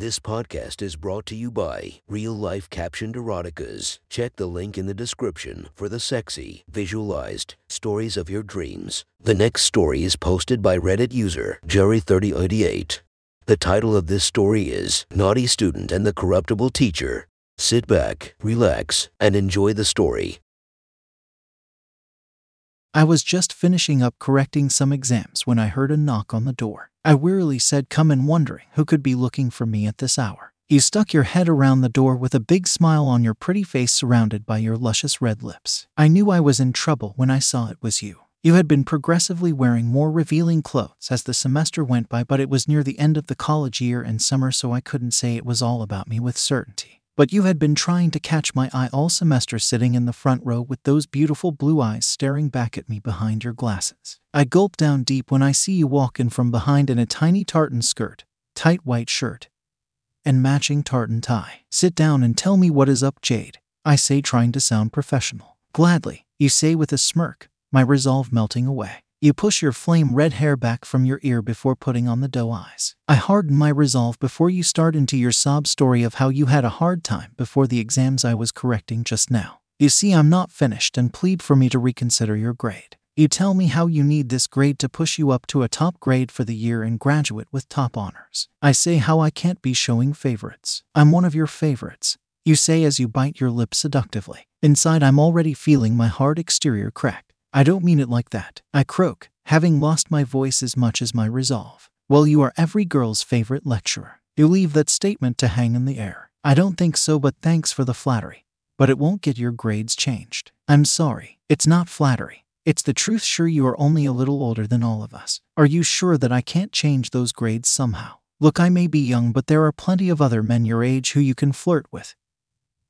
This podcast is brought to you by Real Life Captioned Eroticas. Check the link in the description for the sexy, visualized stories of your dreams. The next story is posted by Reddit user Jerry3088. The title of this story is Naughty Student and the Corruptible Teacher. Sit back, relax, and enjoy the story. I was just finishing up correcting some exams when I heard a knock on the door. I wearily said come in, wondering who could be looking for me at this hour. You stuck your head around the door with a big smile on your pretty face surrounded by your luscious red lips. I knew I was in trouble when I saw it was you. You had been progressively wearing more revealing clothes as the semester went by, but it was near the end of the college year and summer, so I couldn't say it was all about me with certainty. But you had been trying to catch my eye all semester, sitting in the front row with those beautiful blue eyes staring back at me behind your glasses. I gulp down deep when I see you walk in from behind in a tiny tartan skirt, tight white shirt, and matching tartan tie. Sit down and tell me what is up, Jade, I say, trying to sound professional. Gladly, you say with a smirk, my resolve melting away. You push your flame red hair back from your ear before putting on the doe eyes. I harden my resolve before you start into your sob story of how you had a hard time before the exams I was correcting just now. You see I'm not finished and plead for me to reconsider your grade. You tell me how you need this grade to push you up to a top grade for the year and graduate with top honors. I say how I can't be showing favorites. I'm one of your favorites, you say as you bite your lip seductively. Inside I'm already feeling my hard exterior crack. I don't mean it like that, I croak, having lost my voice as much as my resolve. Well, you are every girl's favorite lecturer. You leave that statement to hang in the air. I don't think so, but thanks for the flattery. But it won't get your grades changed. I'm sorry, it's not flattery. It's the truth. Sure, you are only a little older than all of us. Are you sure that I can't change those grades somehow? Look, I may be young, but there are plenty of other men your age who you can flirt with,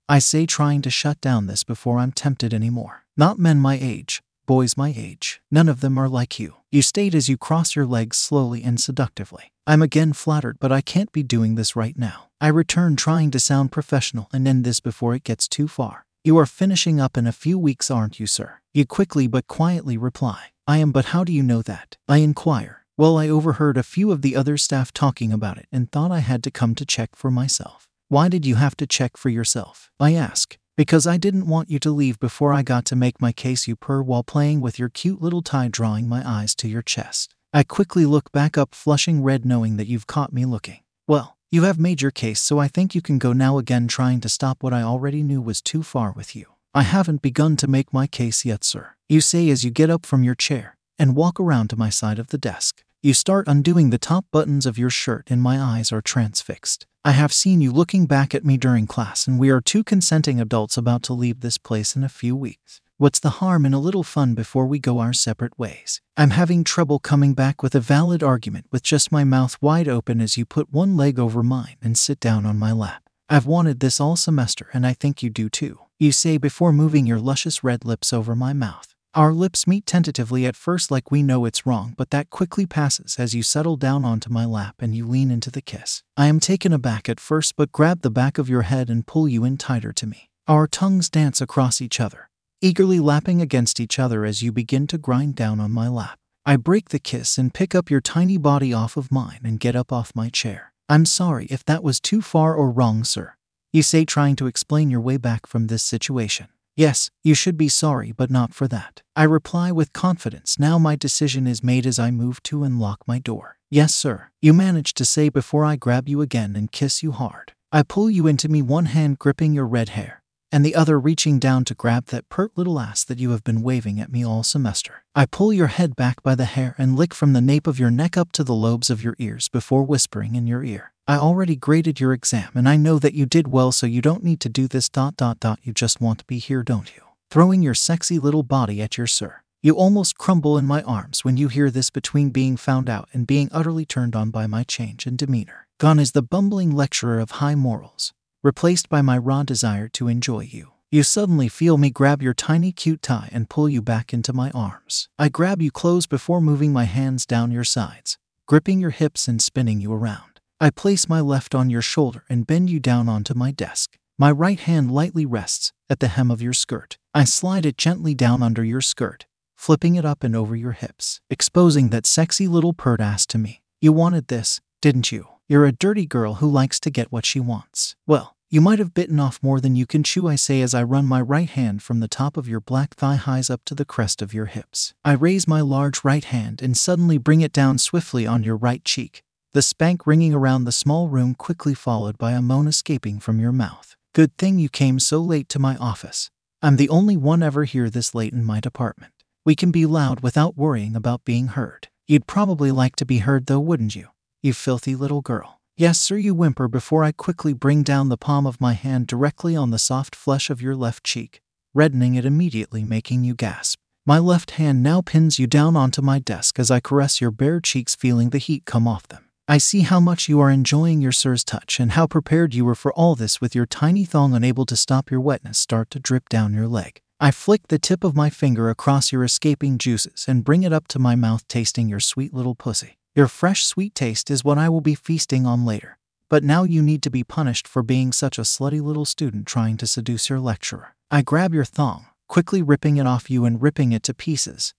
I say, trying to shut down this before I'm tempted anymore. Not men my age. Boys my age. None of them are like you, you state as you cross your legs slowly and seductively. I'm again flattered, but I can't be doing this right now, I return, trying to sound professional and end this before it gets too far. You are finishing up in a few weeks, aren't you, sir? You quickly but quietly reply. I am, but how do you know that? I inquire. Well, I overheard a few of the other staff talking about it and thought I had to come to check for myself. Why did you have to check for yourself? I ask. Because I didn't want you to leave before I got to make my case, you purr while playing with your cute little tie, drawing my eyes to your chest. I quickly look back up, flushing red, knowing that you've caught me looking. Well, you have made your case, so I think you can go now, again trying to stop what I already knew was too far with you. I haven't begun to make my case yet, sir, you say as you get up from your chair and walk around to my side of the desk. You start undoing the top buttons of your shirt and my eyes are transfixed. I have seen you looking back at me during class, and we are two consenting adults about to leave this place in a few weeks. What's the harm in a little fun before we go our separate ways? I'm having trouble coming back with a valid argument with just my mouth wide open as you put one leg over mine and sit down on my lap. I've wanted this all semester and I think you do too, you say before moving your luscious red lips over my mouth. Our lips meet tentatively at first, like we know it's wrong, but that quickly passes as you settle down onto my lap and you lean into the kiss. I am taken aback at first, but grab the back of your head and pull you in tighter to me. Our tongues dance across each other, eagerly lapping against each other as you begin to grind down on my lap. I break the kiss and pick up your tiny body off of mine and get up off my chair. I'm sorry if that was too far or wrong, sir, you say, trying to explain your way back from this situation. Yes, you should be sorry, but not for that, I reply with confidence. Now my decision is made as I move to unlock my door. Yes, sir, you manage to say before I grab you again and kiss you hard. I pull you into me, one hand gripping your red hair, and the other reaching down to grab that pert little ass that you have been waving at me all semester. I pull your head back by the hair and lick from the nape of your neck up to the lobes of your ears before whispering in your ear. I already graded your exam and I know that you did well, so you don't need to do this ... You just want to be here, don't you? Throwing your sexy little body at your sir. You almost crumble in my arms when you hear this, between being found out and being utterly turned on by my change in demeanor. Gone is the bumbling lecturer of high morals, replaced by my raw desire to enjoy you. You suddenly feel me grab your tiny cute tie and pull you back into my arms. I grab you close before moving my hands down your sides, gripping your hips and spinning you around. I place my left on your shoulder and bend you down onto my desk. My right hand lightly rests at the hem of your skirt. I slide it gently down under your skirt, flipping it up and over your hips, exposing that sexy little pert ass to me. You wanted this, didn't you? You're a dirty girl who likes to get what she wants. Well, you might have bitten off more than you can chew, I say as I run my right hand from the top of your black thigh highs up to the crest of your hips. I raise my large right hand and suddenly bring it down swiftly on your right cheek, the spank ringing around the small room quickly followed by a moan escaping from your mouth. Good thing you came so late to my office. I'm the only one ever here this late in my department. We can be loud without worrying about being heard. You'd probably like to be heard though, wouldn't you? You filthy little girl. Yes, sir, you whimper before I quickly bring down the palm of my hand directly on the soft flesh of your left cheek, reddening it immediately, making you gasp. My left hand now pins you down onto my desk as I caress your bare cheeks, feeling the heat come off them. I see how much you are enjoying your sir's touch and how prepared you were for all this with your tiny thong unable to stop your wetness start to drip down your leg. I flick the tip of my finger across your escaping juices and bring it up to my mouth, tasting your sweet little pussy. Your fresh sweet taste is what I will be feasting on later, but now you need to be punished for being such a slutty little student trying to seduce your lecturer. I grab your thong, quickly ripping it off you and ripping it to pieces,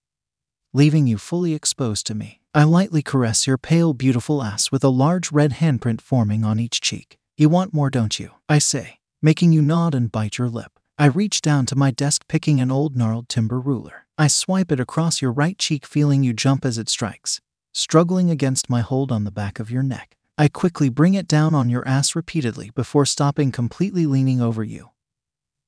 leaving you fully exposed to me. I lightly caress your pale, beautiful ass with a large red handprint forming on each cheek. You want more, don't you? I say, making you nod and bite your lip. I reach down to my desk, picking an old gnarled timber ruler. I swipe it across your right cheek, feeling you jump as it strikes, struggling against my hold on the back of your neck. I quickly bring it down on your ass repeatedly before stopping completely, leaning over you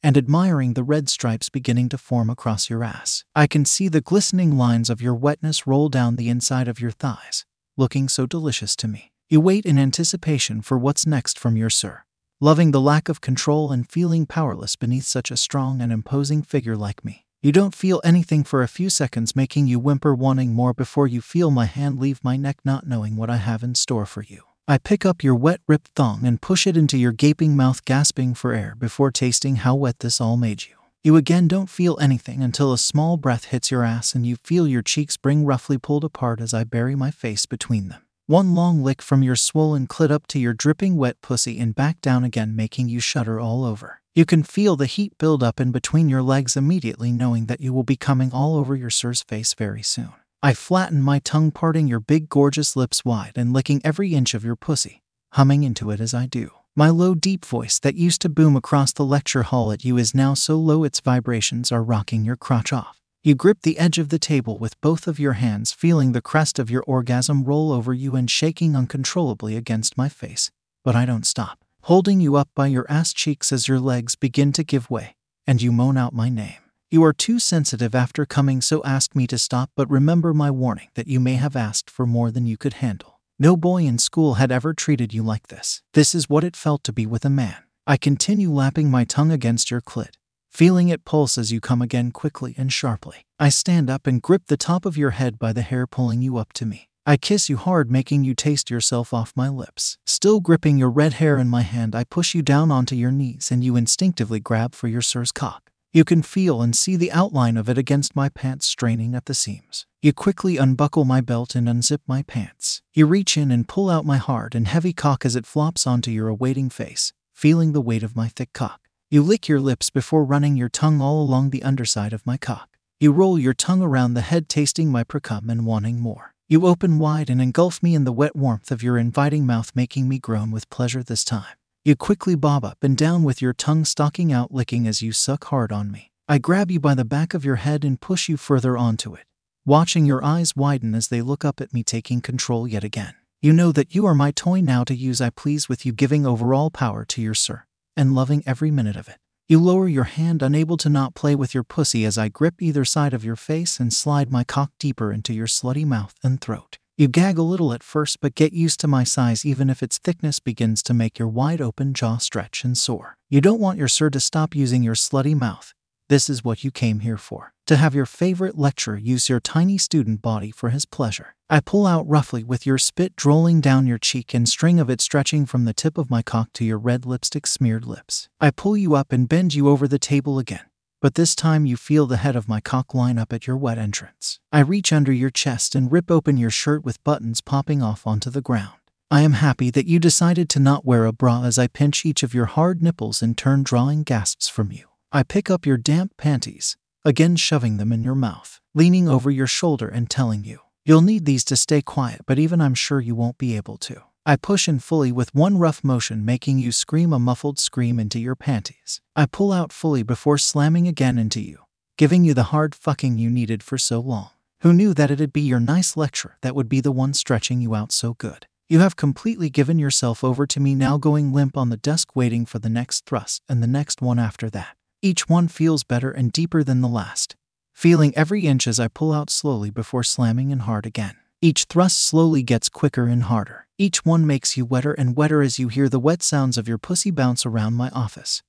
and admiring the red stripes beginning to form across your ass. I can see the glistening lines of your wetness roll down the inside of your thighs, looking so delicious to me. You wait in anticipation for what's next from your sir, loving the lack of control and feeling powerless beneath such a strong and imposing figure like me. You don't feel anything for a few seconds, making you whimper wanting more before you feel my hand leave my neck, not knowing what I have in store for you. I pick up your wet, ripped thong and push it into your gaping mouth, gasping for air before tasting how wet this all made you. You again don't feel anything until a small breath hits your ass and you feel your cheeks spring roughly pulled apart as I bury my face between them. One long lick from your swollen clit up to your dripping wet pussy and back down again, making you shudder all over. You can feel the heat build up in between your legs immediately, knowing that you will be coming all over your sir's face very soon. I flatten my tongue, parting your big gorgeous lips wide and licking every inch of your pussy, humming into it as I do. My low deep voice that used to boom across the lecture hall at you is now so low its vibrations are rocking your crotch off. You grip the edge of the table with both of your hands, feeling the crest of your orgasm roll over you and shaking uncontrollably against my face, but I don't stop, holding you up by your ass cheeks as your legs begin to give way, and you moan out my name. You are too sensitive after coming, so ask me to stop, but remember my warning that you may have asked for more than you could handle. No boy in school had ever treated you like this. This is what it felt to be with a man. I continue lapping my tongue against your clit, feeling it pulse as you come again quickly and sharply. I stand up and grip the top of your head by the hair, pulling you up to me. I kiss you hard, making you taste yourself off my lips. Still gripping your red hair in my hand, I push you down onto your knees and you instinctively grab for your sir's cock. You can feel and see the outline of it against my pants, straining at the seams. You quickly unbuckle my belt and unzip my pants. You reach in and pull out my hard and heavy cock as it flops onto your awaiting face, feeling the weight of my thick cock. You lick your lips before running your tongue all along the underside of my cock. You roll your tongue around the head, tasting my precum and wanting more. You open wide and engulf me in the wet warmth of your inviting mouth, making me groan with pleasure this time. You quickly bob up and down with your tongue stalking out, licking as you suck hard on me. I grab you by the back of your head and push you further onto it, watching your eyes widen as they look up at me, taking control yet again. You know that you are my toy now to use I please, with you giving overall power to your sir and loving every minute of it. You lower your hand, unable to not play with your pussy as I grip either side of your face and slide my cock deeper into your slutty mouth and throat. You gag a little at first, but get used to my size, even if its thickness begins to make your wide open jaw stretch and soar. You don't want your sir to stop using your slutty mouth. This is what you came here for, to have your favorite lecturer use your tiny student body for his pleasure. I pull out roughly with your spit drooling down your cheek and string of it stretching from the tip of my cock to your red lipstick-smeared lips. I pull you up and bend you over the table again, but this time you feel the head of my cock line up at your wet entrance. I reach under your chest and rip open your shirt with buttons popping off onto the ground. I am happy that you decided to not wear a bra as I pinch each of your hard nipples in turn, drawing gasps from you. I pick up your damp panties, again shoving them in your mouth, leaning over your shoulder and telling you, "You'll need these to stay quiet, but even I'm sure you won't be able to." I push in fully with one rough motion, making you scream a muffled scream into your panties. I pull out fully before slamming again into you, giving you the hard fucking you needed for so long. Who knew that it'd be your nice lecturer that would be the one stretching you out so good? You have completely given yourself over to me now, going limp on the desk waiting for the next thrust and the next one after that. Each one feels better and deeper than the last, feeling every inch as I pull out slowly before slamming in hard again. Each thrust slowly gets quicker and harder. Each one makes you wetter and wetter as you hear the wet sounds of your pussy bounce around my office,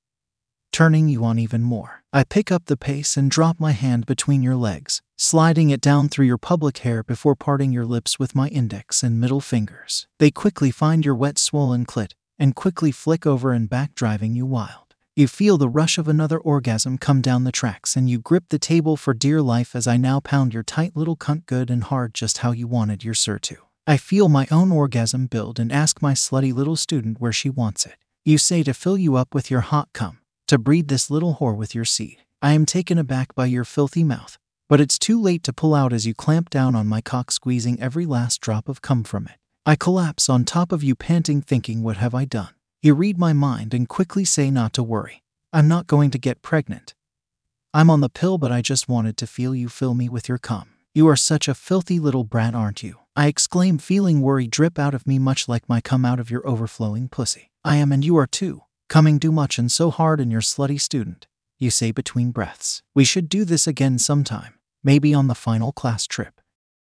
turning you on even more. I pick up the pace and drop my hand between your legs, sliding it down through your pubic hair before parting your lips with my index and middle fingers. They quickly find your wet swollen clit and quickly flick over and back, driving you wild. You feel the rush of another orgasm come down the tracks, and you grip the table for dear life as I now pound your tight little cunt good and hard, just how you wanted your sir to. I feel my own orgasm build and ask my slutty little student where she wants it. You say to fill you up with your hot cum, to breed this little whore with your seed. I am taken aback by your filthy mouth, but it's too late to pull out as you clamp down on my cock, squeezing every last drop of cum from it. I collapse on top of you, panting, thinking, what have I done? You read my mind and quickly say not to worry. I'm not going to get pregnant. I'm on the pill, but I just wanted to feel you fill me with your cum. You are such a filthy little brat, aren't you? I exclaim, feeling worry drip out of me much like my cum out of your overflowing pussy. I am, and you are too, coming too much and so hard in your slutty student, you say between breaths. We should do this again sometime, maybe on the final class trip.